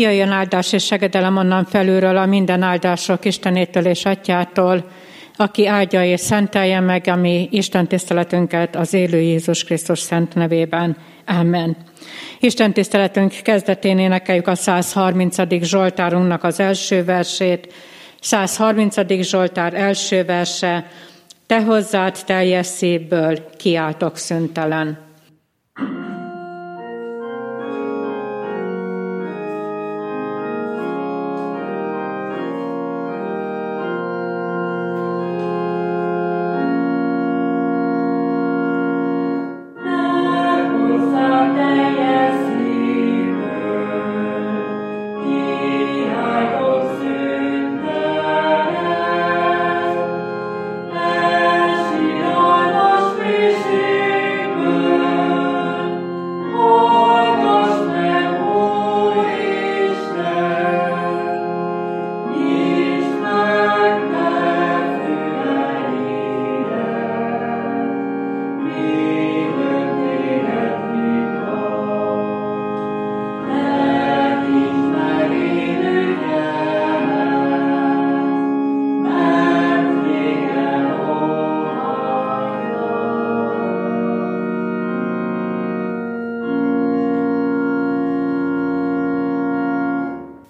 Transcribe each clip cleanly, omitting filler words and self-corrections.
Jöjjön áldás és segedelem onnan felülről, a minden áldások Istenétől és Atyától, aki áldja és szentelje meg a mi Isten tiszteletünket az élő Jézus Krisztus szent nevében. Amen. Isten tiszteletünk kezdetén énekeljük a 130. Zsoltárunknak az első versét. 130. Zsoltár első verse. Te hozzád teljes szívből kiáltok szüntelen.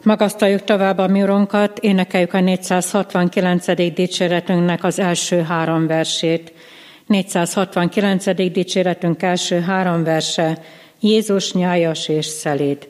Magasztaljuk tovább a mi urunkat, énekeljük a 469. dicséretünknek az első három versét. 469. dicséretünk első három verse, Jézus nyájas és szelíd.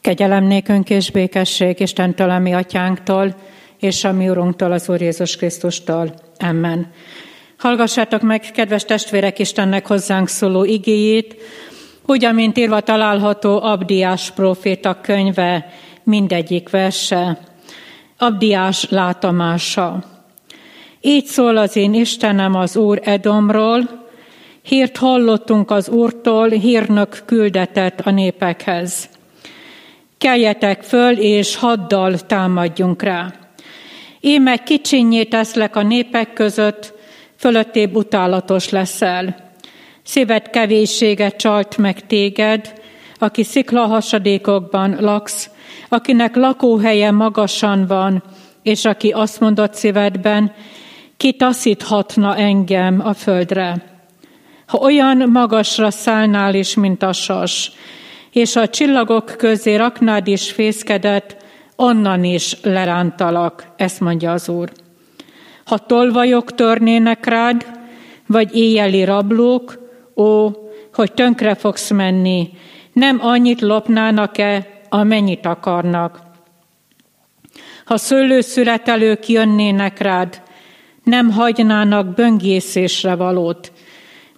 Kegyelem nékünk és békesség Istentől, a mi atyánktól, és a mi urunktól, az Úr Jézus Krisztustól. Amen. Hallgassátok meg, kedves testvérek, Istennek hozzánk szóló igéjét, úgy, amint írva található Abdiás próféta könyve mindegyik verse. Abdiás látomása. Így szól az én Istenem az Úr Edomról, hírt hallottunk az Úrtól, hírnök küldetett a népekhez. Keljetek föl, és haddal támadjunk rá. Én meg kicsinnyé teszlek a népek között, fölöttébb utálatos leszel. Szíved kevéssége csalt meg téged, aki sziklahasadékokban laksz, akinek lakóhelye magasan van, és aki azt mondott szívedben, ki taszíthatna engem a földre. Ha olyan magasra szállnál is, mint a sas, és a csillagok közé raknád is fészkedet, onnan is lerántalak, ezt mondja az Úr. Ha tolvajok törnének rád, vagy éjjeli rablók, ó, hogy tönkre fogsz menni, nem annyit lopnának-e, amennyit akarnak. Ha szőlőszüretelők jönnének rád, nem hagynának böngészésre valót,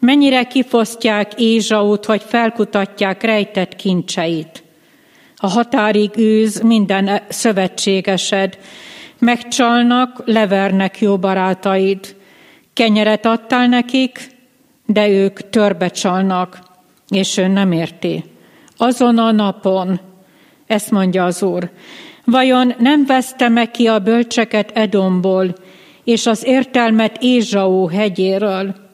mennyire kifosztják Ézsaut, hogy felkutatják rejtett kincseit. A határig űz minden szövetségesed, megcsalnak, levernek jó barátaid. Kenyeret adtál nekik, de ők törbecsalnak, és ő nem érti. Azon a napon, ezt mondja az Úr, vajon nem veszte-e ki a bölcseket Edomból, és az értelmet Ézsau hegyéről,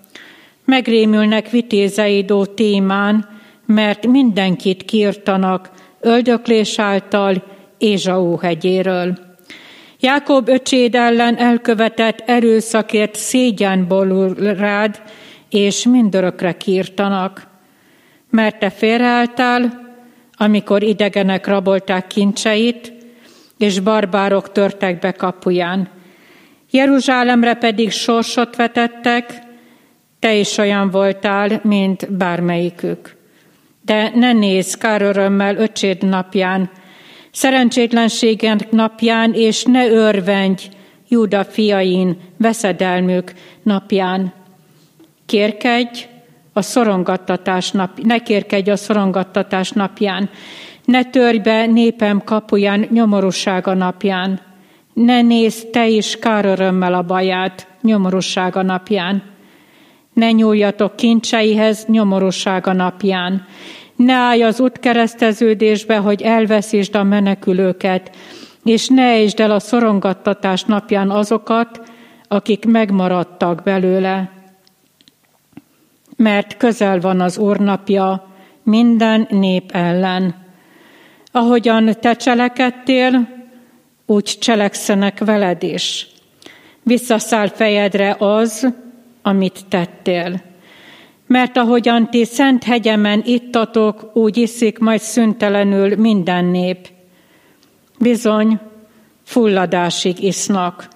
Megrémülnek vitézeid, ó Témán, mert mindenkit kiirtanak öldöklés által Ézsaú hegyéről. Jákob öcséd ellen elkövetett erőszakért szégyenborul rád, és mindörökre kiirtanak. Mert te félreálltál, amikor idegenek rabolták kincseit, és barbárok törtek be kapuján. Jeruzsálemre pedig sorsot vetettek, te is olyan voltál, mint bármelyikük. De ne nézz kárörömmel öcséd napján, szerencsétlenséged napján, és ne örvendj Júda fiain veszedelmük napján. Ne kérkedj a szorongattatás napján, ne törj be népem kapuján nyomorúsága napján, ne nézz te is kárörömmel a baját nyomorúsága napján, ne nyúljatok kincseihez nyomorúsága napján, ne állj az útkereszteződésbe, hogy elveszítsd a menekülőket, és ne ejtsd el a szorongattatás napján azokat, akik megmaradtak belőle. Mert közel van az Úr napja minden nép ellen. Ahogyan te cselekedtél, úgy cselekszenek veled is. Visszaszáll fejedre az, amit tettél. Mert ahogyan ti szent hegyemen ittatok, úgy iszik majd szüntelenül minden nép. Bizony, fulladásig isznak,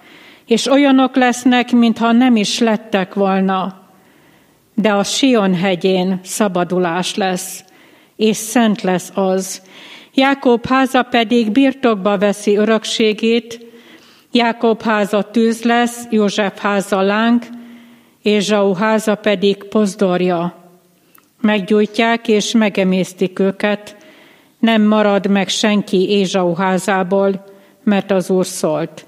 és olyanok lesznek, mintha nem is lettek volna. De a Sion hegyén szabadulás lesz, és szent lesz az. Jákob háza pedig birtokba veszi örökségét, Jákob háza tűz lesz, József háza láng, Ézsau háza pedig pozdorja. Meggyújtják és megemésztik őket, nem marad meg senki Ézsau házából, mert az Úr szólt.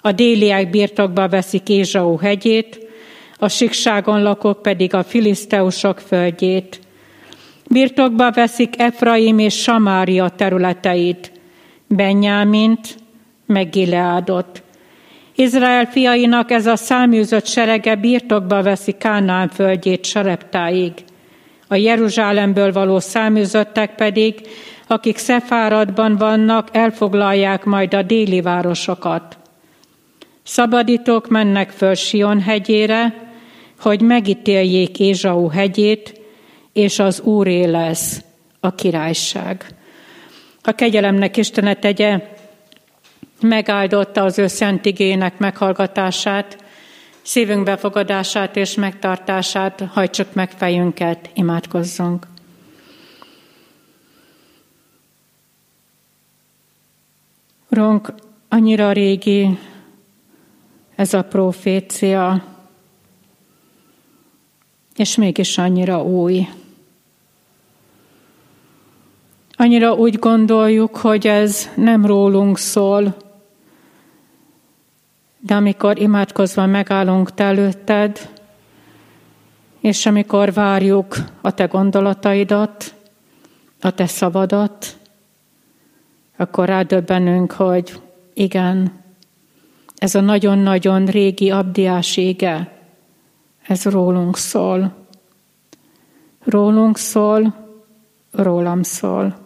A déliek birtokba veszik Ézsau hegyét, a síkságon lakók pedig a filiszteusok földjét. Birtokba veszik Efraim és Samária területeit, Benjámint, meg Gileádot. Izrael fiainak ez a száműzött serege birtokba veszi Kánaán földjét Sareptáig. A Jeruzsálemből való száműzöttek pedig, akik Szefáradban vannak, elfoglalják majd a déli városokat. Szabadítók mennek föl Sion hegyére, hogy megítéljék Ézsau hegyét, és az Úré lesz a királyság. A kegyelemnek Istene tegye, megáldotta az ő szent igének meghallgatását, szívünk befogadását és megtartását, hajtsuk meg fejünket, imádkozzunk. Urunk, annyira régi ez a profécia, és mégis annyira új. Annyira úgy gondoljuk, hogy ez nem rólunk szól, de amikor imádkozva megállunk te előtted, és amikor várjuk a te gondolataidat, a te szavadat, akkor rádöbbenünk, hogy igen, ez a nagyon-nagyon régi abdiás ége, ez rólunk szól. Rólunk szól, rólam szól.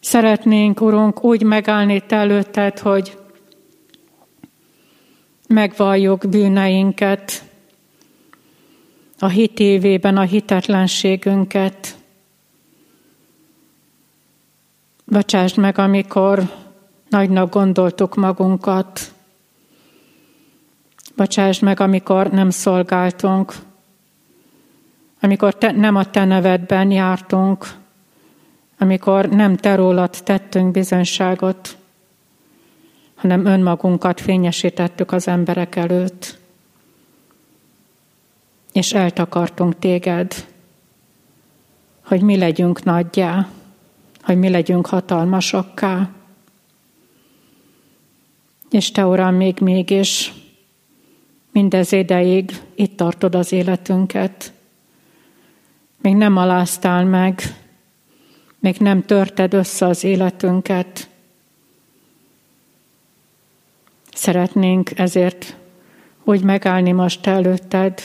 Szeretnénk, Urunk, úgy megállni te előtted, hogy megvalljuk bűneinket, a hit évében a hitetlenségünket. Bocsásd meg, amikor nagynak gondoltuk magunkat. Bocsásd meg, amikor nem szolgáltunk, amikor nem a te nevedben jártunk, amikor nem te rólad tettünk bizonyságot, hanem önmagunkat fényesítettük az emberek előtt, és eltakartunk téged, hogy mi legyünk nagyjá, hogy mi legyünk hatalmasokká. És te, Uram, mégis mindez ideig itt tartod az életünket. Még nem aláztál meg, még nem törted össze az életünket. Szeretnénk ezért úgy megállni most előtted,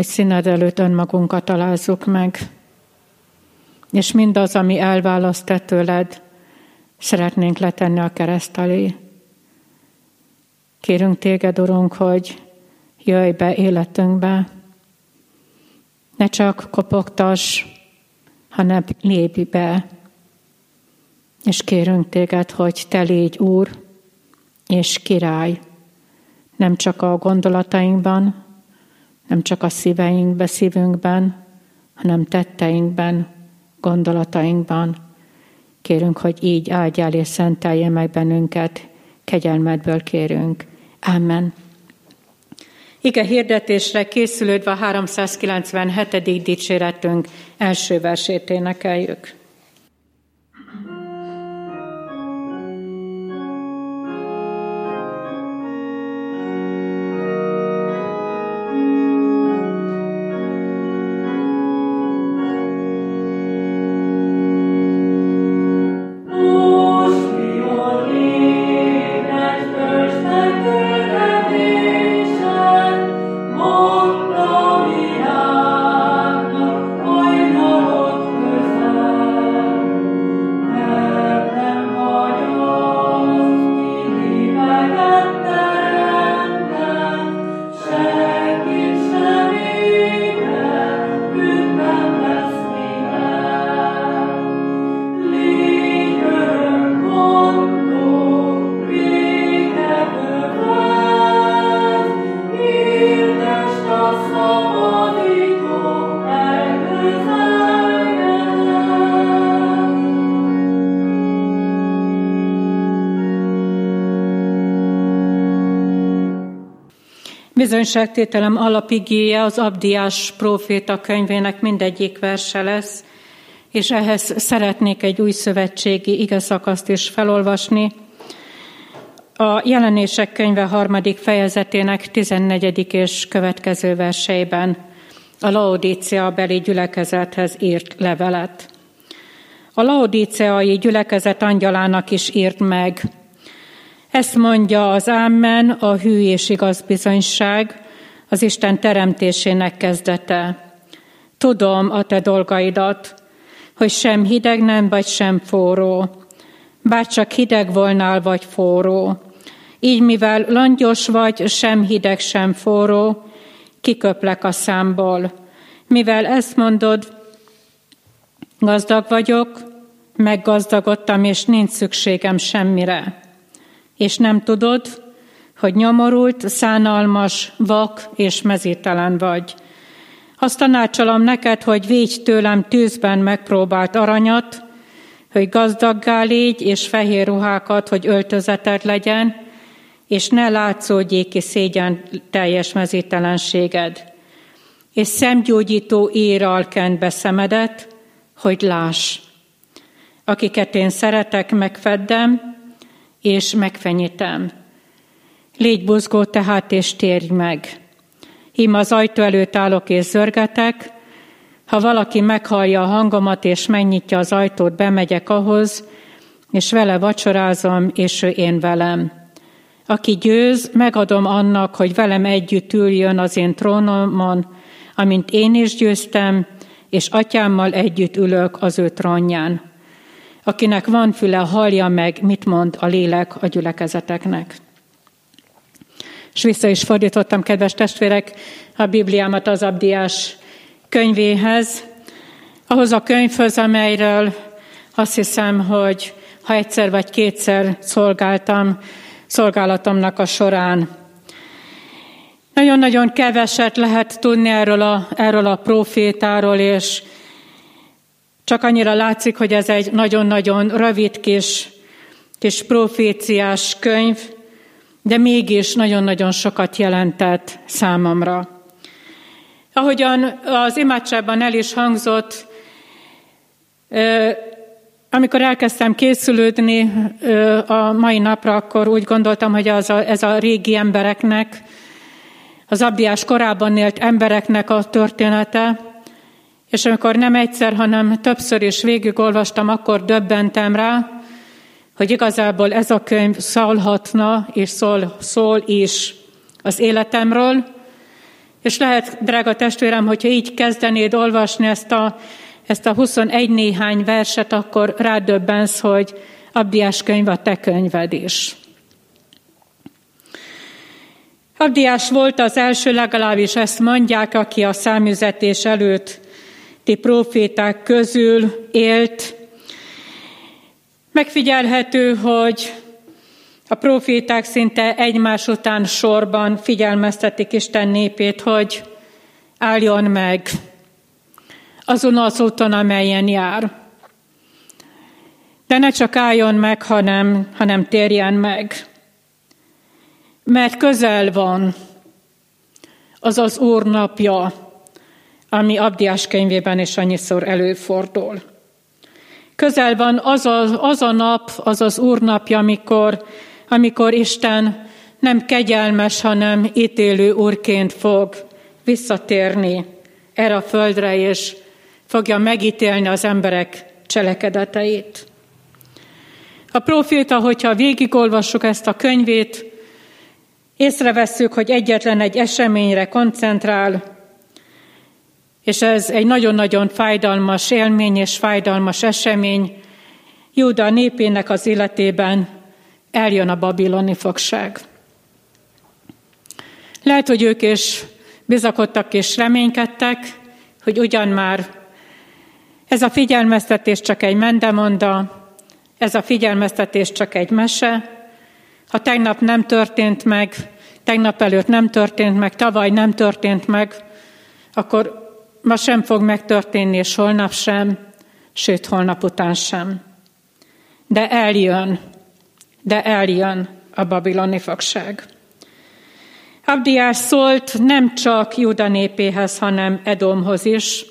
hogy színed előtt önmagunkat alázzuk meg. És mindaz, ami elválaszt te tőled, szeretnénk letenni a kereszt alé. Kérünk téged, Urunk, hogy jöjj be életünkbe. Ne csak kopogtass, hanem lépj be. És kérünk téged, hogy te légy Úr és Király. Nem csak a gondolatainkban, nem csak a szívünkben, hanem tetteinkben, gondolatainkban. Kérünk, hogy így áldjál és szentelj meg bennünket. Kegyelmedből kérünk. Amen. Ige hirdetésre készülődve a 397. dicséretünk első versét énekeljük. Bizonyságtételem alapigéje az Abdiás próféta könyvének mindegyik verse lesz, és ehhez szeretnék egy új szövetségi igeszakaszt is felolvasni. A Jelenések könyve 3. fejezetének 14. és következő verseiben a Laodíceabeli gyülekezethez írt levelet. A laodiceai gyülekezet angyalának is írt meg. Ezt mondja az Ámen, a hű és igaz bizonyság, az Isten teremtésének kezdete. Tudom a te dolgaidat, hogy sem hideg nem vagy, sem forró. Bárcsak hideg volnál, vagy forró. Így mivel langyos vagy, sem hideg, sem forró, kiköplek a számból. Mivel ezt mondod, gazdag vagyok, meggazdagodtam, és nincs szükségem semmire. És nem tudod, hogy nyomorult, szánalmas, vak és mezítelen vagy. Azt tanácsolom neked, hogy védj tőlem tűzben megpróbált aranyat, hogy gazdaggá légy, és fehér ruhákat, hogy öltözeted legyen, és ne látszódjék ki szégyen teljes mezítelenséged. És szemgyógyító írral kend be szemedet, hogy láss. Akiket én szeretek, megfeddem, és megfenyítem. Légy buzgó tehát, és térj meg. Ím az ajtó előtt állok, és zörgetek. Ha valaki meghallja a hangomat, és megnyitja az ajtót, bemegyek ahhoz, és vele vacsorázom, és ő én velem. Aki győz, megadom annak, hogy velem együtt üljön az én trónomon, amint én is győztem, és atyámmal együtt ülök az ő trónján. Akinek van füle, hallja meg, mit mond a lélek a gyülekezeteknek. És vissza is fordítottam, kedves testvérek, a Bibliámat az Abdiás könyvéhez, ahhoz a könyvhöz, amelyről azt hiszem, hogy ha egyszer vagy kétszer szolgáltam, szolgálatomnak a során. Nagyon-nagyon keveset lehet tudni erről a prófétáról, és csak annyira látszik, hogy ez egy nagyon-nagyon rövid kis proféciás könyv, de mégis nagyon-nagyon sokat jelentett számomra. Ahogyan az imádságban el is hangzott, amikor elkezdtem készülődni a mai napra, akkor úgy gondoltam, hogy ez a régi embereknek, az Abdiás korában élt embereknek a története. És amikor nem egyszer, hanem többször is végigolvastam, akkor döbbentem rá, hogy igazából ez a könyv szólhatna és szól is az életemről, És lehet, drága testvérem, hogyha így kezdenéd olvasni ezt a 21 néhány verset, akkor rádöbbensz, hogy Abdiás könyv a te könyved is. Abdiás volt az első, legalábbis ezt mondják, aki a számüzetés előtti próféták közül élt. Megfigyelhető, hogy a próféták szinte egymás után sorban figyelmeztetik Isten népét, hogy álljon meg azon az úton, amelyen jár. De ne csak álljon meg, hanem térjen meg. Mert közel van az az Úr napja, ami Abdiás könyvében is annyiszor előfordul. Közel van az a nap, az az Úr napja, amikor Isten nem kegyelmes, hanem ítélő Úrként fog visszatérni erre a földre, és fogja megítélni az emberek cselekedeteit. A próféta, hogyha végigolvassuk ezt a könyvét, észrevesszük, hogy egyetlen egy eseményre koncentrál, és ez egy nagyon-nagyon fájdalmas élmény és fájdalmas esemény. Júda népének az életében eljön a babiloni fogság. Lehet, hogy ők is bizakodtak és reménykedtek, hogy ugyan már ez a figyelmeztetés csak egy mendemonda, ez a figyelmeztetés csak egy mese. Ha tegnap nem történt meg, tegnap előtt nem történt meg, tavaly nem történt meg, akkor ma sem fog megtörténni, és holnap sem, sőt, holnap után sem. De eljön a babiloni fogság. Abdiás szólt nem csak Júda népéhez, hanem Edomhoz is,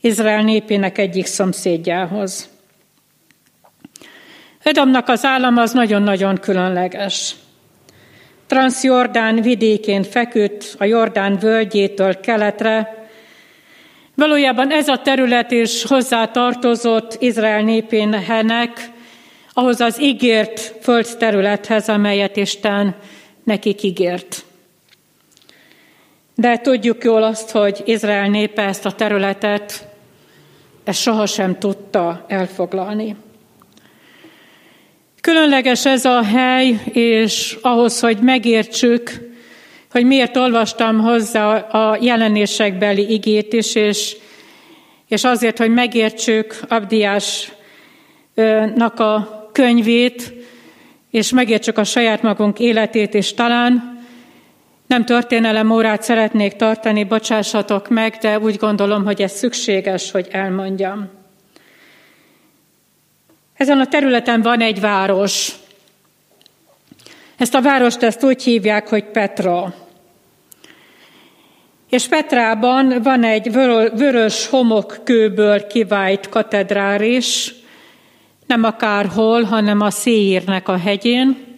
Izrael népének egyik szomszédjához. Edomnak az állama az nagyon-nagyon különleges. Transzjordán vidékén feküdt, a Jordán völgyétől keletre. Valójában ez a terület is hozzátartozott Izrael népének, ahhoz az ígért földterülethez, amelyet Isten nekik ígért. De tudjuk jól azt, hogy Izrael népe ezt a területet sohasem tudta elfoglalni. Különleges ez a hely, és ahhoz, hogy megértsük, hogy miért olvastam hozzá a Jelenésekbeli igét is, és azért, hogy megértsük Abdiásnak a könyvét, és megértsük a saját magunk életét, és talán nem történelem órát szeretnék tartani, bocsássatok meg, de úgy gondolom, hogy ez szükséges, hogy elmondjam. Ezen a területen van egy város. Ezt a várost úgy hívják, hogy Petra. És Petrában van egy vörös homokkőből kivált katedrális, nem akárhol, hanem a Széírnek a hegyén,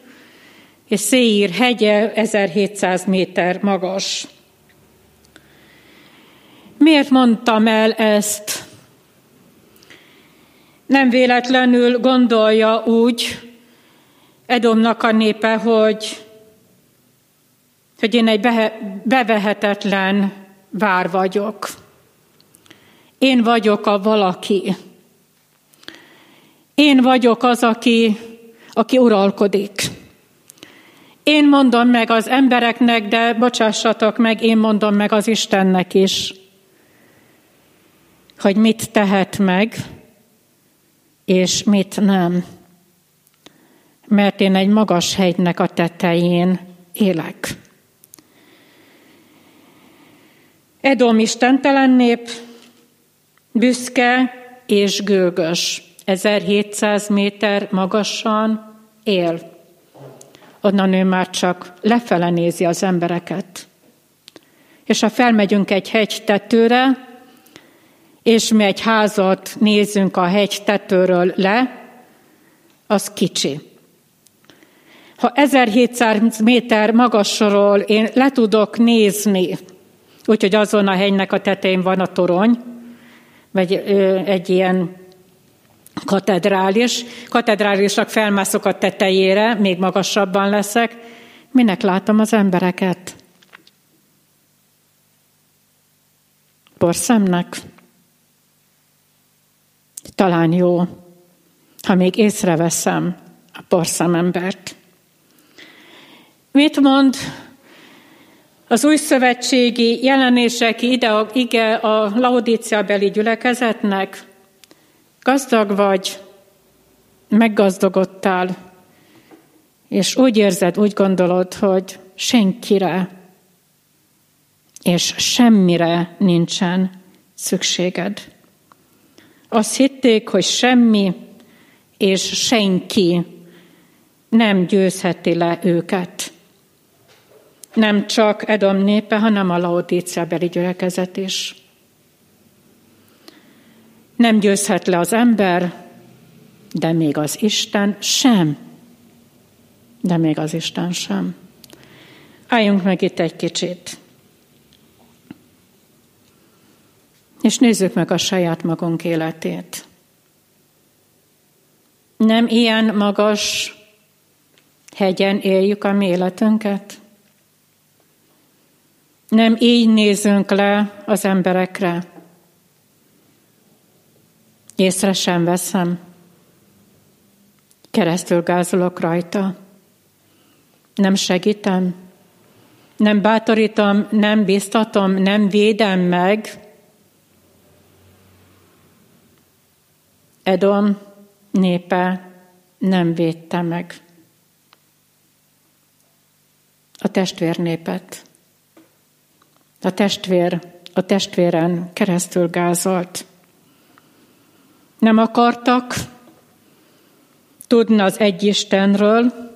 és Széír hegye 1700 méter magas. Miért mondtam el ezt? Nem véletlenül gondolja úgy Edomnak a népe, hogy én egy bevehetetlen vár vagyok. Én vagyok a valaki. Én vagyok az, aki uralkodik. Én mondom meg az embereknek, de bocsássatok meg, én mondom meg az Istennek is, hogy mit tehet meg, és mit nem, mert én egy magas hegynek a tetején élek. Edom istentelen nép, büszke és gőgös, 1700 méter magasan él. Onnan ő már csak lefele nézi az embereket. És ha felmegyünk egy hegy tetőre, és mi egy házat nézünk a hegy tetőről le, az kicsi. Ha 1700 méter magasról én le tudok nézni, úgyhogy azon a hegynek a tetején van a torony, vagy egy ilyen katedrálisnak felmászok a tetejére, még magasabban leszek, minek látom az embereket? Porszemnek? Talán jó, ha még észreveszem a porszemembert. Mit mond az újszövetségi jelenések ige a Laodíceabeli gyülekezetnek? Gazdag vagy, meggazdagodtál, és úgy érzed, úgy gondolod, hogy senkire és semmire nincsen szükséged. Azt hitték, hogy semmi és senki nem győzheti le őket. Nem csak Edom népe, hanem a Laodíceabeli gyülekezet is. Nem győzhet le az ember, de még az Isten sem. Álljunk meg itt egy kicsit. És nézzük meg a saját magunk életét. Nem ilyen magas hegyen éljük a mi életünket? Nem így nézünk le az emberekre? Észre sem veszem. Keresztül gázolok rajta. Nem segítem. Nem bátorítom, nem biztatom, nem védem meg. Edom népe nem védte meg a testvérnépet. A testvéren keresztül gázolt. Nem akartak tudni az egy Istenről,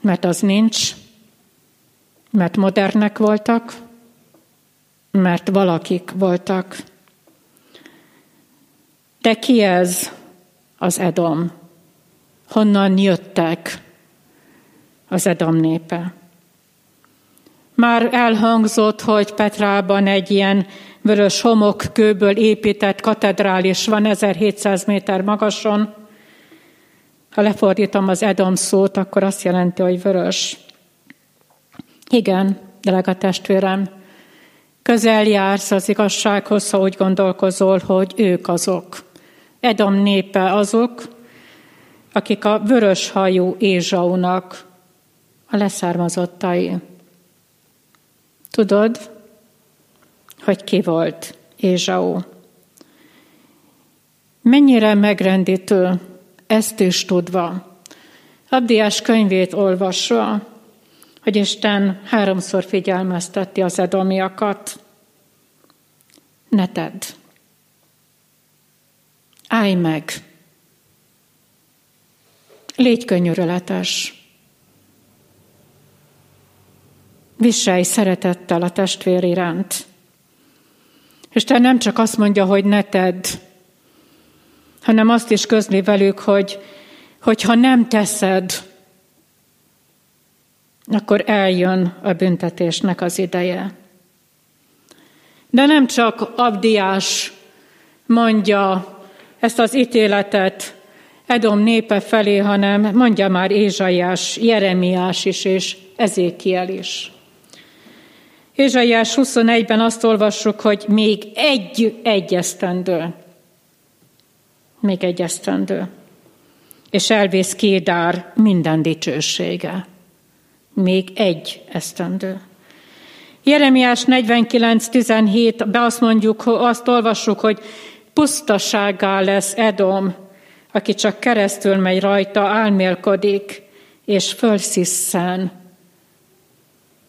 mert az nincs, mert modernek voltak, mert valakik voltak. De ki ez az Edom? Honnan jöttek az Edom népe? Már elhangzott, hogy Petrában egy ilyen vörös homokkőből épített katedrális van 1700 méter magason. Ha lefordítom az Edom szót, akkor azt jelenti, hogy vörös. Igen, drága testvérem, közel jársz az igazsághoz, ha úgy gondolkozol, hogy ők azok. Edom népe azok, akik a vörös hajú Ézsaunak a leszármazottai. Tudod, hogy ki volt Ézsau? Mennyire megrendítő, ezt is tudva, Abdiás könyvét olvasva, hogy Isten háromszor figyelmezteti az edomiakat. Ne tedd. Állj meg. Légy könyörületes. Viselj szeretettel a testvér iránt. Isten nem csak azt mondja, hogy ne tedd, hanem azt is közli velük, hogy ha nem teszed, akkor eljön a büntetésnek az ideje. De nem csak Abdiás mondja ezt az ítéletet Edom népe felé, hanem mondja már Ézsaiás, Jeremiás is és Ezékiel is. Ézsaiás 21-ben azt olvassuk, hogy még egy esztendő, és elvész Kédár minden dicsősége. Még egy esztendő. Jeremiás 49:17-ben azt olvassuk, hogy pusztasággá lesz Edom, aki csak keresztül megy rajta, álmélkodik, és fölszisszen,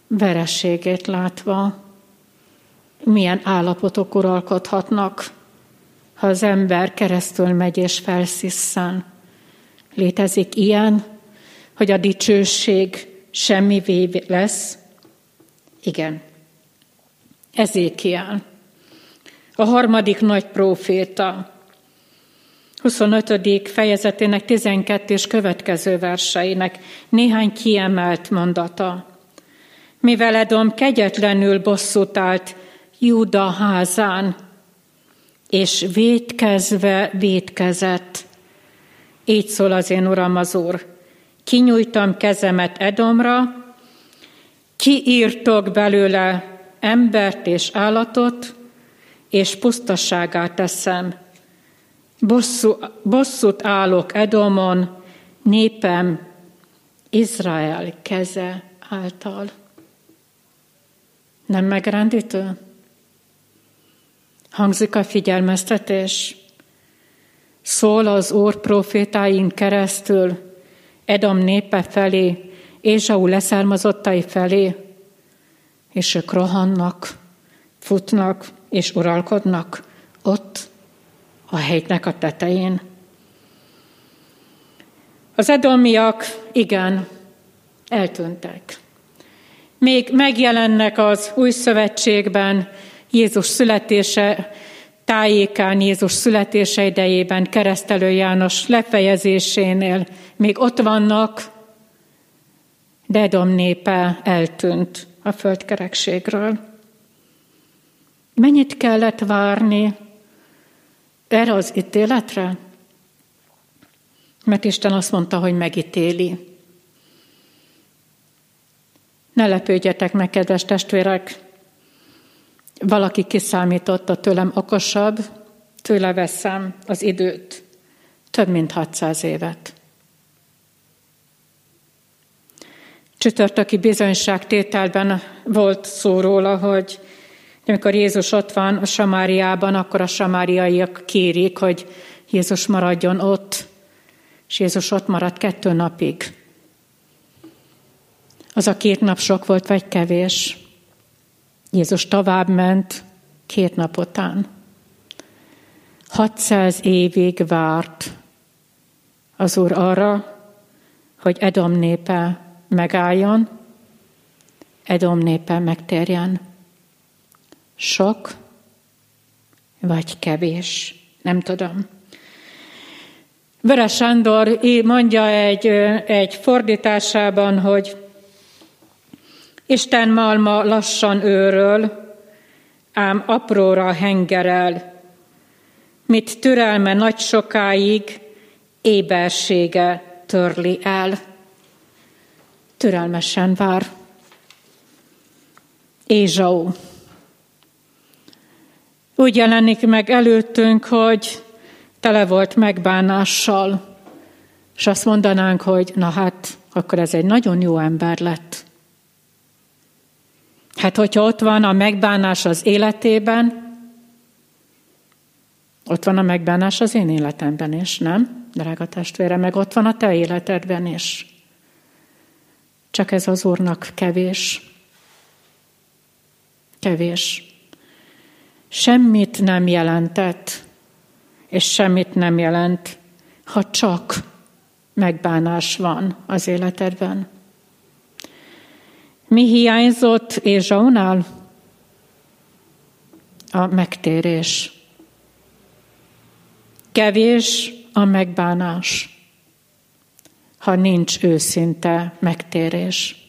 vereségét látva. Milyen állapotok uralkodhatnak, ha az ember keresztül megy és felszisszen. Létezik ilyen, hogy a dicsőség semmivé lesz? Igen. Ezékiel, a harmadik nagy próféta, 25. fejezetének 12 és következő verseinek néhány kiemelt mondata. Mivel Edom kegyetlenül bosszút állt Júda házán, és vétkezve vétkezett, így szól az én Uram az Úr, kinyújtam kezemet Edomra, kiírtok belőle embert és állatot, és pusztasságát teszem. Bosszút állok Edomon, népem Izrael keze által. Nem megrendítő? Hangzik a figyelmeztetés. Szól az Úr profétáin keresztül Edom népe felé, Ézsau leszármazottai felé, és ők rohannak, futnak és uralkodnak ott, a hegynek a tetején. Az edomiak, igen, eltűntek. Még megjelennek az új szövetségben, Jézus születése tájékán, Jézus születése idejében, Keresztelő János lefejezésénél még ott vannak, de Edom népe eltűnt a földkerekségről. Mennyit kellett várni erre az ítéletre? Mert Isten azt mondta, hogy megítéli. Ne lepődjetek meg, kedves testvérek! Valaki kiszámította, tőlem okosabb, tőle veszem az időt, több mint 600 évet. Csütörtöki bizonyságtételben volt szó róla, hogy amikor Jézus ott van a Samáriában, akkor a samáriaiak kérik, hogy Jézus maradjon ott, és Jézus ott maradt 2 napig. Az a 2 nap sok volt, vagy kevés? Jézus továbbment 2 nap után. 600 évig várt az Úr arra, hogy Edom népe megálljon, Edom népe megtérjen. Sok vagy kevés? Nem tudom. Veres Sándor mondja egy fordításában, hogy Isten malma lassan őről, ám apróra hengerel, mit türelme nagy sokáig, ébersége törli el. Türelmesen vár. Ézsau. Úgy jelenik meg előttünk, hogy tele volt megbánással, és azt mondanánk, hogy na hát, akkor ez egy nagyon jó ember lett. Hát, hogyha ott van a megbánás az életében, ott van a megbánás az én életemben is, nem? Drága testvére, meg ott van a te életedben is. Csak ez az Úrnak kevés. Kevés. Semmit nem jelentett, és semmit nem jelent, ha csak megbánás van az életedben. Mi hiányzott Ézsaunál? A megtérés. Kevés a megbánás, ha nincs őszinte megtérés.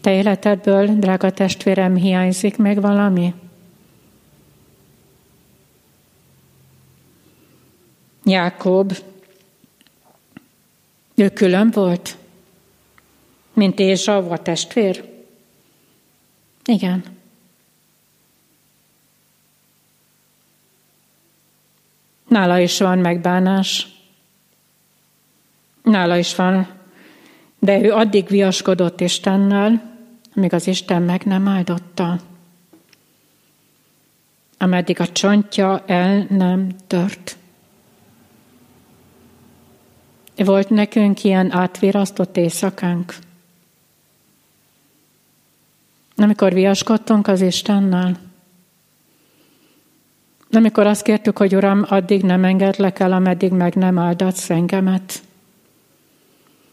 Te életedből, drága testvérem, hiányzik még valami? Jákob, ő külön volt? Mint Ézsau a testvér? Igen. Nála is van megbánás. Nála is van. De ő addig viaskodott Istennel, amíg az Isten meg nem áldotta. Ameddig a csontja el nem tört. Volt nekünk ilyen átvirasztott éjszakánk? Amikor viaskodtunk az Istennel, amikor azt kértük, hogy Uram, addig nem engedlek el, ameddig meg nem áldatsz engemet,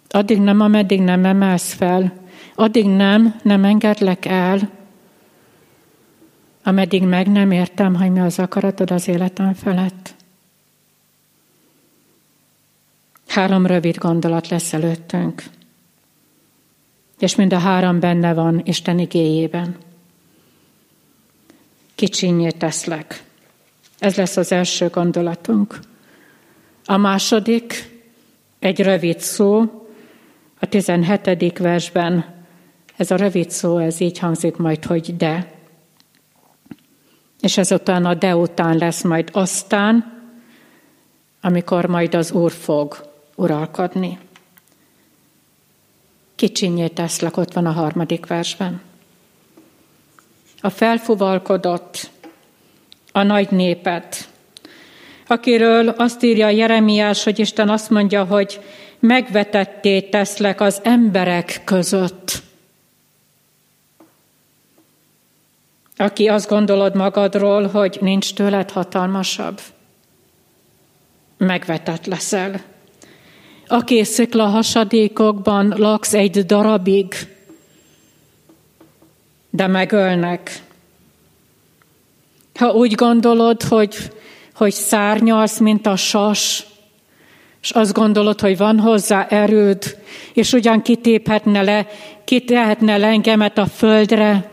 addig nem, ameddig nem emelsz fel, addig nem engedlek el, ameddig meg nem értem, hogy mi az akaratod az életem felett. 3 rövid gondolat lesz előttünk. És mind a 3 benne van Isten igéjében. Kicsinnyé teszlek. Ez lesz az első gondolatunk. A második, egy rövid szó, a 17. versben Ez a rövid szó, ez így hangzik majd, hogy de. És ezután a de után lesz majd aztán, amikor majd az Úr fog uralkodni. Kicsinnyé teszlek, ott van a 3. versben. A felfuvalkodott, a nagy népet, akiről azt írja Jeremiás, hogy Isten azt mondja, hogy megvetetté teszlek az emberek között. Aki azt gondolod magadról, hogy nincs tőled hatalmasabb, megvetett leszel. Aki sziklahasadékokban laksz egy darabig, de megölnek. Ha úgy gondolod, hogy szárnyalsz, mint a sas, és azt gondolod, hogy van hozzá erőd, és ugyan kitehetne le engemet a földre,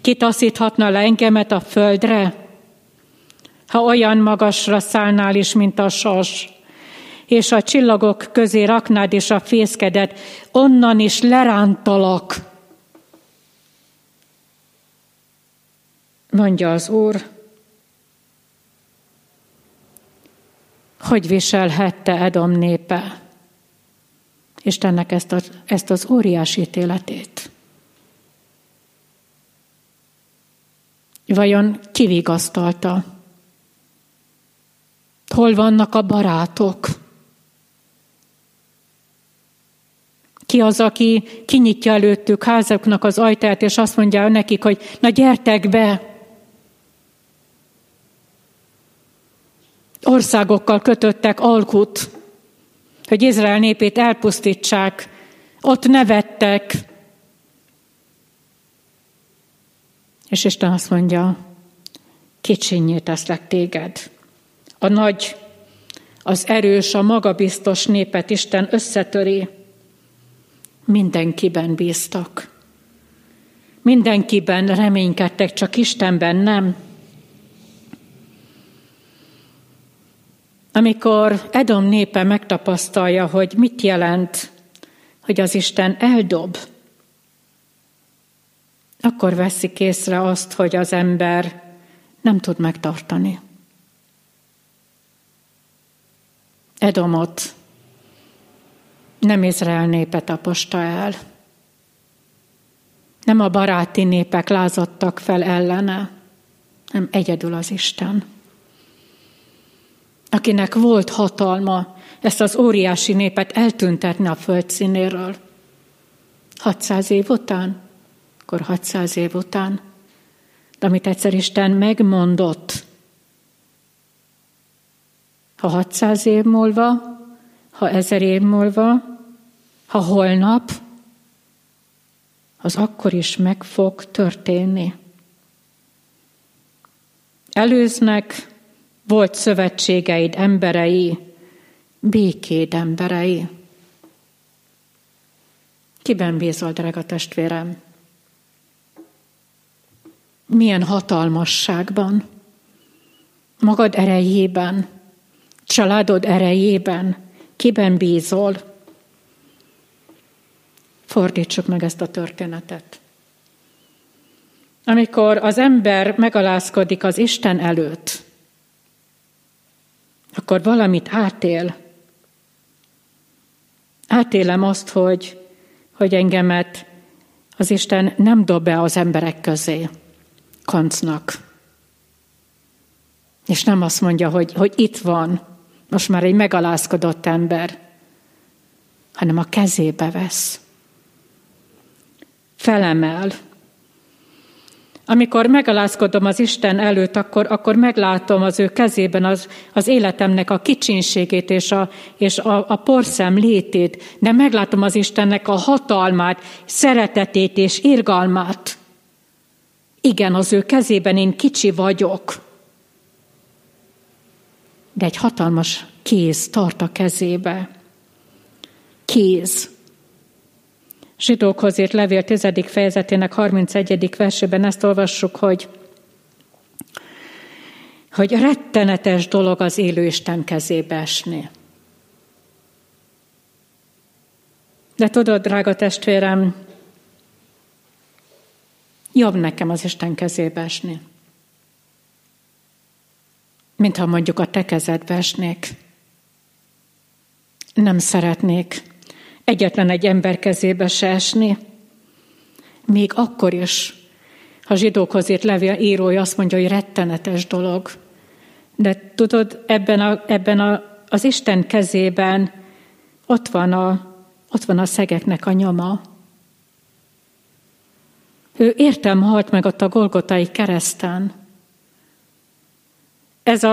kitaszíthatna le engemet a földre, ha olyan magasra szállnál is, mint a sas, és a csillagok közé raknád és a fészkedet, onnan is lerántalak, mondja az Úr. Hogy viselhette Edom népe Istennek ezt az óriási ítéletét? Vajon kivigasztalta? Hol vannak a barátok? Ki az, aki kinyitja előttük házaknak az ajtaját, és azt mondja nekik, hogy na gyertek be! Országokkal kötöttek alkut, hogy Izrael népét elpusztítsák. Ott nevettek. És Isten azt mondja, kicsinnyé teszlek téged. A nagy, az erős, a magabiztos népet Isten összetöri. Mindenkiben bíztak. Mindenkiben reménykedtek, csak Istenben nem. Amikor Edom népe megtapasztalja, hogy mit jelent, hogy az Isten eldob, akkor veszik észre azt, hogy az ember nem tud megtartani. Edomot, nem Izrael népe taposta el. Nem a baráti népek lázadtak fel ellene, hanem egyedül az Isten, akinek volt hatalma ezt az óriási népet eltüntetni a föld színéről. 600 év után, akkor 600 év után, de amit egyszer Isten megmondott, ha 600 év múlva, ha 1000 év múlva, ha holnap, az akkor is meg fog történni. Előznek, volt szövetségeid emberei, békéd emberei. Kiben bízol, drága testvérem? Milyen hatalmasságban? Magad erejében, családod erejében, kiben bízol? Fordítsuk meg ezt a történetet. Amikor az ember megalázkodik az Isten előtt, akkor valamit átél. Átélem azt, hogy engemet az Isten nem dob be az emberek közé, kancnak. És nem azt mondja, hogy itt van, most már egy megalázkodott ember, hanem a kezébe vesz. Felemel. Amikor megalázkodom az Isten előtt, akkor meglátom az ő kezében az életemnek a kicsinségét és a porszem létét, de meglátom az Istennek a hatalmát, szeretetét és irgalmát. Igen, az ő kezében én kicsi vagyok, de egy hatalmas kéz tart a kezébe. Kéz. Zsidókhoz írt levél 10. fejezetének 31. versében ezt olvassuk, hogy rettenetes dolog az élő Isten kezébe esni. De tudod, drága testvérem, jobb nekem az Isten kezébe esni, mint ha mondjuk a te kezedbe esnék. Nem szeretnék egyetlen egy ember kezébe se esni, még akkor is, ha zsidókhoz írt levél írója azt mondja, hogy rettenetes dolog. De tudod, ebben az Isten kezében ott van a szegeknek a nyoma. Ő értem halt meg ott a Golgotai kereszten. Ez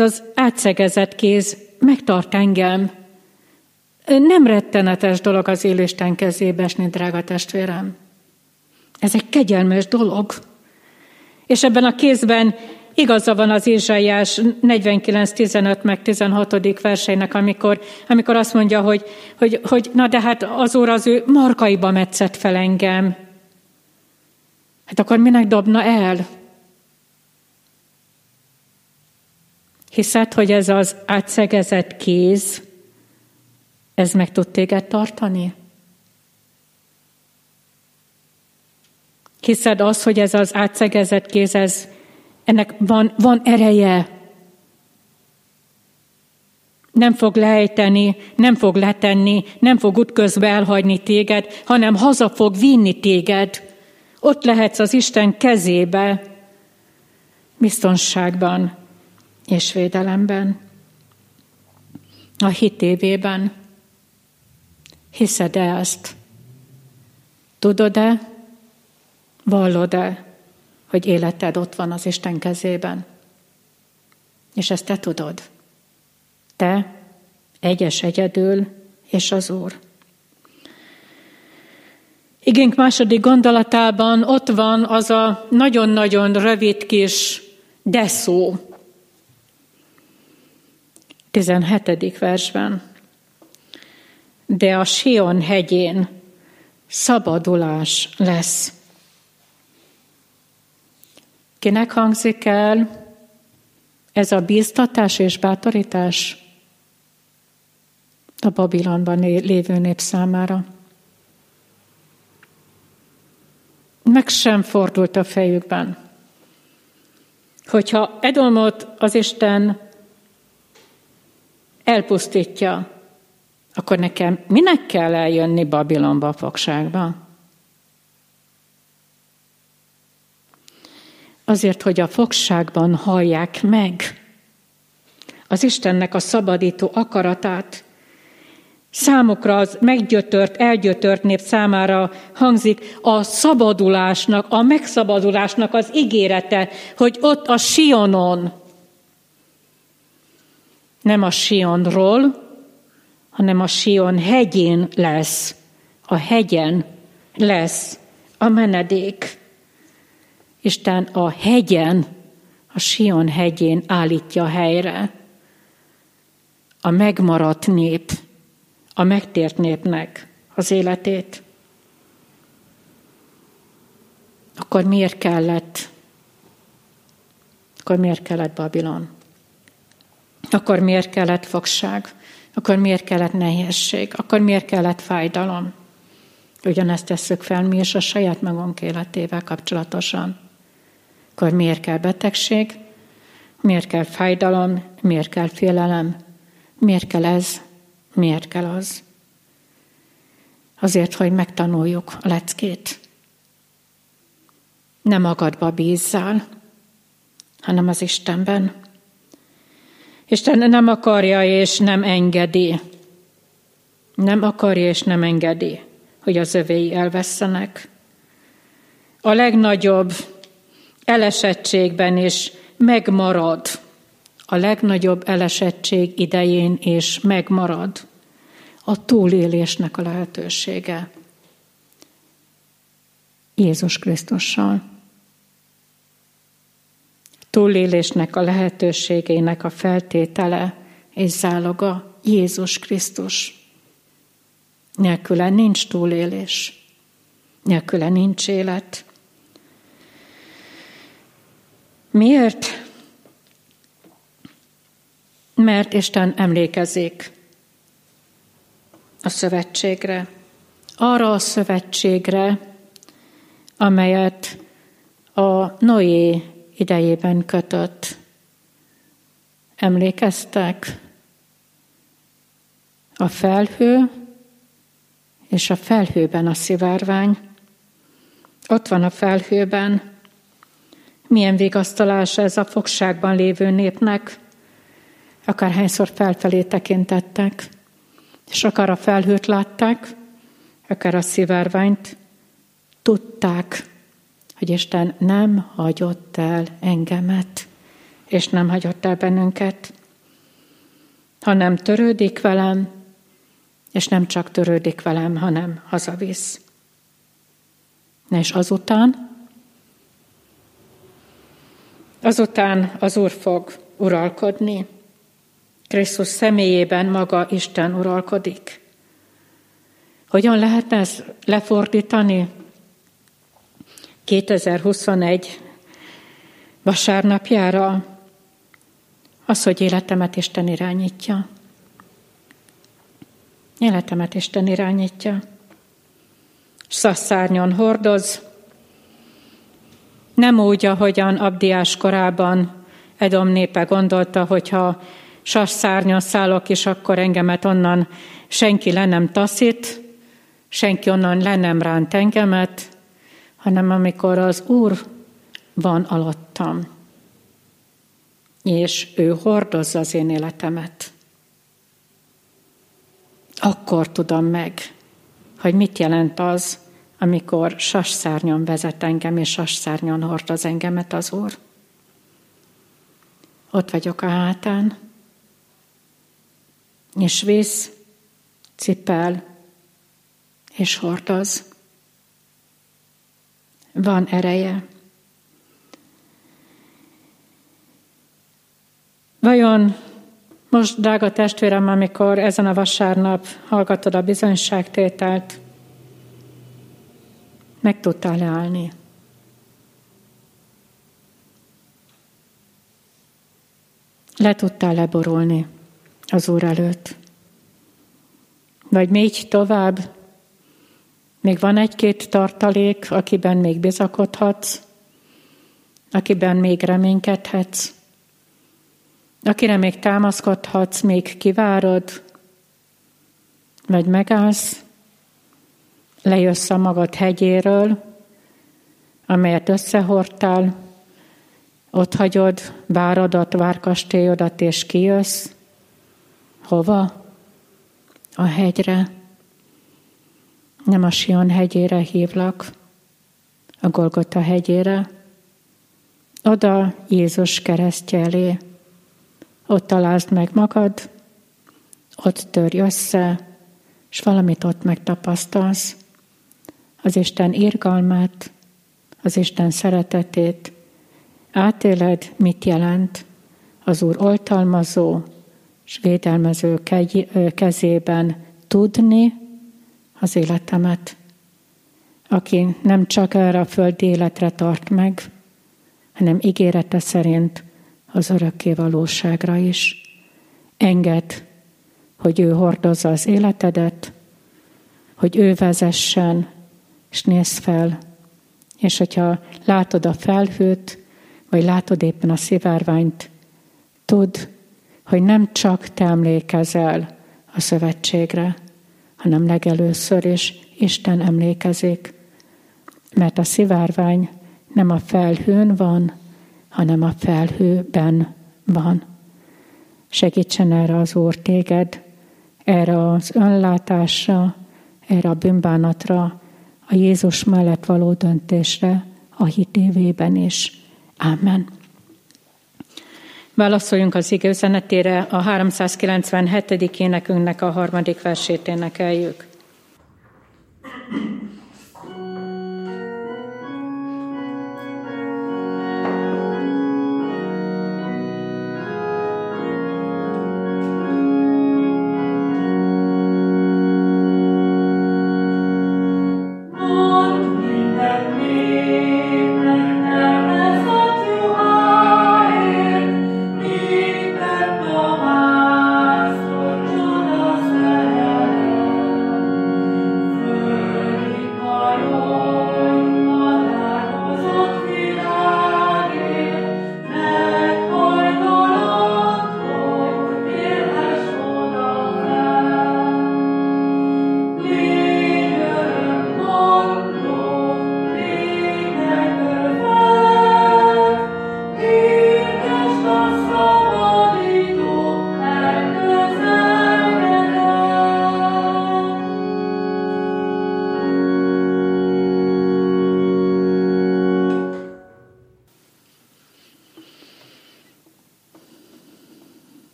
az átszegezett kéz megtart engem. Nem rettenetes dolog az Isten kezébe esni, drága testvérem. Ez egy kegyelmes dolog. És ebben a kézben igaza van az Ézsaiás 49.15 meg 16. verseinek, amikor azt mondja, hogy na de hát az Úr az ő markaiba metszett fel engem. Hát akkor minek dobna el? Hiszed, hogy ez az átszegezett kéz, ez meg tud téged tartani? Hiszed az, hogy ez az átszegezett kéz, ennek van ereje. Nem fog lejteni, nem fog letenni, nem fog útközbe elhagyni téged, hanem haza fog vinni téged. Ott lehetsz az Isten kezébe, biztonságban és védelemben. A hit évében. Hiszed-e ezt? Tudod-e? Vallod-e, hogy életed ott van az Isten kezében? És ezt te tudod. Te, egyedül, és az Úr. Igénk második gondolatában ott van az a nagyon-nagyon rövid kis de szó. 17. versben. De a Sion hegyén szabadulás lesz. Kinek hangzik el ez a bíztatás és bátorítás a Babilonban lévő nép számára? Meg sem fordult a fejükben. Hogyha Edomot az Isten elpusztítja, akkor nekem minek kell eljönni Babilonba, a fogságba? Azért, hogy a fogságban hallják meg az Istennek a szabadító akaratát. Számukra az elgyötört nép számára hangzik a szabadulásnak, a megszabadulásnak az ígérete, hogy ott a Sionon, nem a Sionról, hanem a Sion hegyén lesz, a hegyen lesz a menedék. Isten a hegyen, a Sion hegyén állítja helyre a megmaradt nép, a megtért népnek az életét. Akkor miért kellett Babilon? Akkor miért kellett fogság? Akkor miért kellett nehézség? Akkor miért kellett fájdalom? Ugyanezt tesszük fel mi is a saját magunk életével kapcsolatosan. Akkor miért kell betegség, miért kell fájdalom, miért kell félelem, miért kell ez, miért kell az. Azért, hogy megtanuljuk a leckét. Nem magadba bízzál, hanem az Istenben. Isten nem akarja és nem engedi. Nem akarja és nem engedi, hogy az övéi elvesszenek. A legnagyobb elesettségben is megmarad. A legnagyobb elesettség idején is megmarad a túlélésnek a lehetősége. Jézus Krisztussal. Túlélésnek a lehetőségének a feltétele és záloga Jézus Krisztus. Nélküle nincs túlélés. Nélküle nincs élet. Miért? Mert Isten emlékezik a szövetségre. Arra a szövetségre, amelyet a Noé idejében kötött. Emlékeztek? A felhő, és a felhőben a szivárvány. Ott van a felhőben. Milyen vigasztalás ez a fogságban lévő népnek, akárhányszor felfelé tekintettek, és akár a felhőt látták, akár a szivárványt, tudták, hogy Isten nem hagyott el engemet, és nem hagyott el bennünket, hanem törődik velem, és nem csak törődik velem, hanem hazavisz. És azután az Úr fog uralkodni. Krisztus személyében maga Isten uralkodik. Hogyan lehetne ezt lefordítani? 2021 vasárnapjára az, hogy életemet Isten irányítja. Életemet Isten irányítja. Szasszárnyon hordoz. Nem úgy, ahogyan Abdiás korában Edom népe gondolta, hogyha sasszárnyon szállok, és akkor engemet onnan senki le nem taszít, senki onnan le nem ránt engemet, hanem amikor az Úr van alattam, és ő hordozza az én életemet. Akkor tudom meg, hogy mit jelent az, amikor sasszárnyon vezet engem, és sasszárnyon hordoz engemet az Úr. Ott vagyok a hátán, és visz, cipel, és hordoz. Van ereje. Vajon most, drága testvérem, amikor ezen a vasárnap hallgatod a bizonyságtételt, meg tudtál leállni? Le tudtál leborulni az Úr előtt? Vagy még tovább, még van egy-két tartalék, akiben még bizakodhatsz, akiben még reménykedhetsz, akire még támaszkodhatsz, még kivárod, vagy megállsz, lejössz a magad hegyéről, amelyet összehordtál, ott hagyod váradat, várkastélyodat, és kijössz. Hova? A hegyre. Nem a Sion hegyére hívlak, a Golgota hegyére. Oda Jézus keresztje elé. Ott találsz meg magad, ott törj össze, és valamit ott megtapasztalsz. Az Isten irgalmát, az Isten szeretetét. Átéled, mit jelent az Úr oltalmazó és védelmező kezében tudni az életemet, aki nem csak erre a földi életre tart meg, hanem ígérete szerint az örökké valóságra is. Engedd, hogy ő hordozza az életedet, hogy ő vezessen, és nézz fel. És hogyha látod a felhőt, vagy látod éppen a szivárványt, tudd, hogy nem csak te emlékezel a szövetségre, hanem legelőször is Isten emlékezik. Mert a szivárvány nem a felhőn van, hanem a felhőben van. Segítsen erre az Úr téged, erre az önlátásra, erre a bűnbánatra, a Jézus mellett való döntésre, a hit évében is. Ámen. Válaszoljunk az ige üzenetére, a 397. énekünknek a 3. versét énekeljük.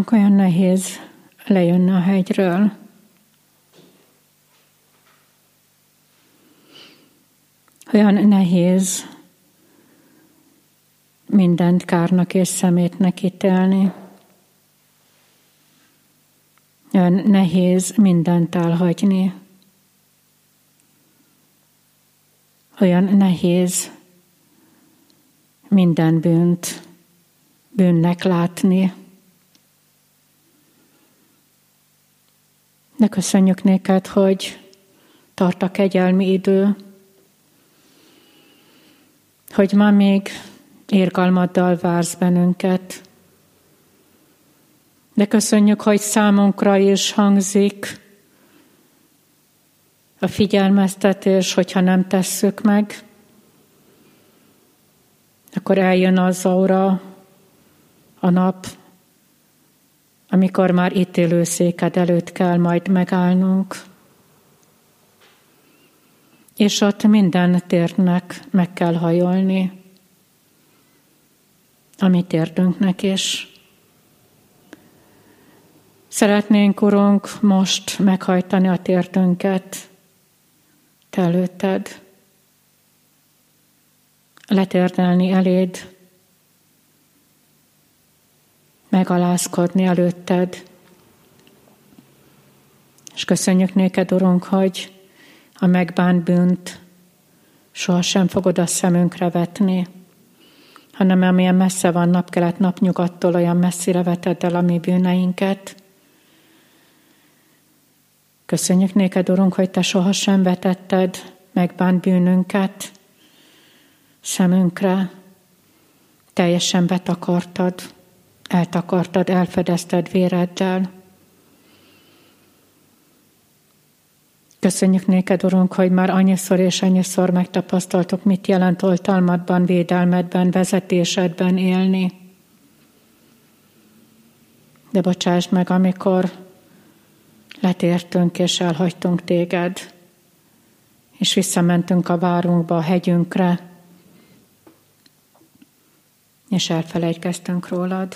Annak olyan nehéz lejönni a hegyről. Olyan nehéz mindent kárnak és szemétnek ítélni. Olyan nehéz mindent elhagyni. Olyan nehéz minden bűnt bűnnek látni. De köszönjük néked, hogy tart a kegyelmi idő, hogy ma még irgalmaddal vársz bennünket. De köszönjük, hogy számunkra is hangzik a figyelmeztetés, hogyha nem tesszük meg, akkor eljön az óra, a nap, amikor már ítélőszéked előtt kell majd megállnunk. És ott minden térnek meg kell hajolni, a mi térdünknek is. Szeretnénk, Urunk, most meghajtani a térdünket te előtted, letérdelni eléd, megalázkodni előtted. És köszönjük néked, Urunk, hogy a megbánt bűnt sohasem fogod a szemünkre vetni, hanem amilyen messze van napkelet, napnyugattól, olyan messzire veted el a mi bűneinket. Köszönjük néked, Urunk, hogy te sohasem vetetted megbánt bűnünket szemünkre, teljesen betakartad, eltakartad, elfedezted véreddel. Köszönjük néked, Urunk, hogy már annyiszor és annyiszor megtapasztaltuk, mit jelent oltalmadban, védelmedben, vezetésedben élni. De bocsáss meg, amikor letértünk és elhagytunk téged, és visszamentünk a várunkba, a hegyünkre, és elfelejtkeztünk rólad.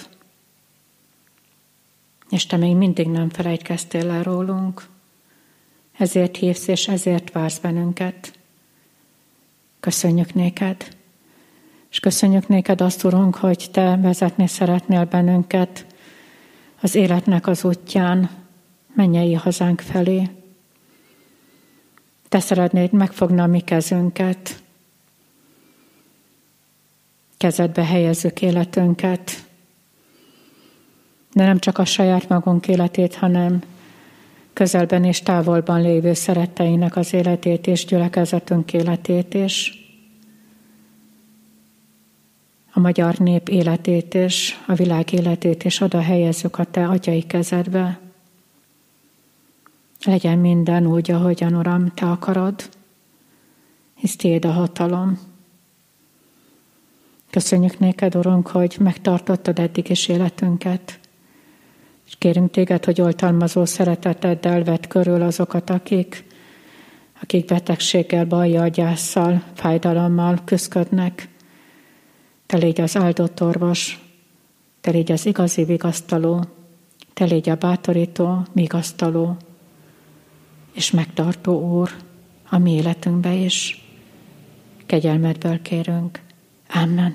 És te még mindig nem felejtkeztél el rólunk, ezért hívsz és ezért vársz bennünket. Köszönjük néked, és köszönjük néked azt, Urunk, hogy te vezetni szeretnél bennünket az életnek az útján, mennyei hazánk felé. Te szeretnéd megfogni a mi kezünket, kezedbe helyezzük életünket, de nem csak a saját magunk életét, hanem közelben és távolban lévő szeretteinek az életét és gyülekezetünk életét is, a magyar nép életét és a világ életét is oda helyezzük a te atyai kezedbe. Legyen minden úgy, ahogyan, Uram, te akarod, hisz tiéd a hatalom. Köszönjük néked, Urunk, hogy megtartottad eddig is életünket, és kérünk téged, hogy oltalmazó szereteteddel vedd körül azokat, akik betegséggel, bajjal, gyásszal, fájdalommal küszködnek. Te légy az áldott orvos, te légy az igazi vigasztaló, te légy a bátorító, vigasztaló és megtartó Úr a mi életünkbe is. Kegyelmedből kérünk. Amen.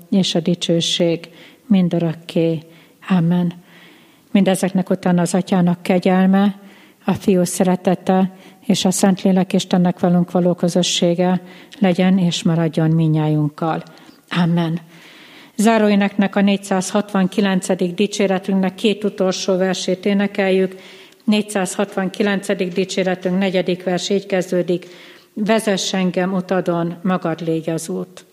és a dicsőség mindörökké. Amen. Mindezeknek utána az Atyának kegyelme, a Fiú szeretete és a Szentlélek Istennek velünk való közössége legyen és maradjon mindnyájunkkal. Amen. Záróéneknek a 469. dicséretünknek két utolsó versét énekeljük. 469. dicséretünk 4. vers így kezdődik. Vezess engem utadon, magad légy az út.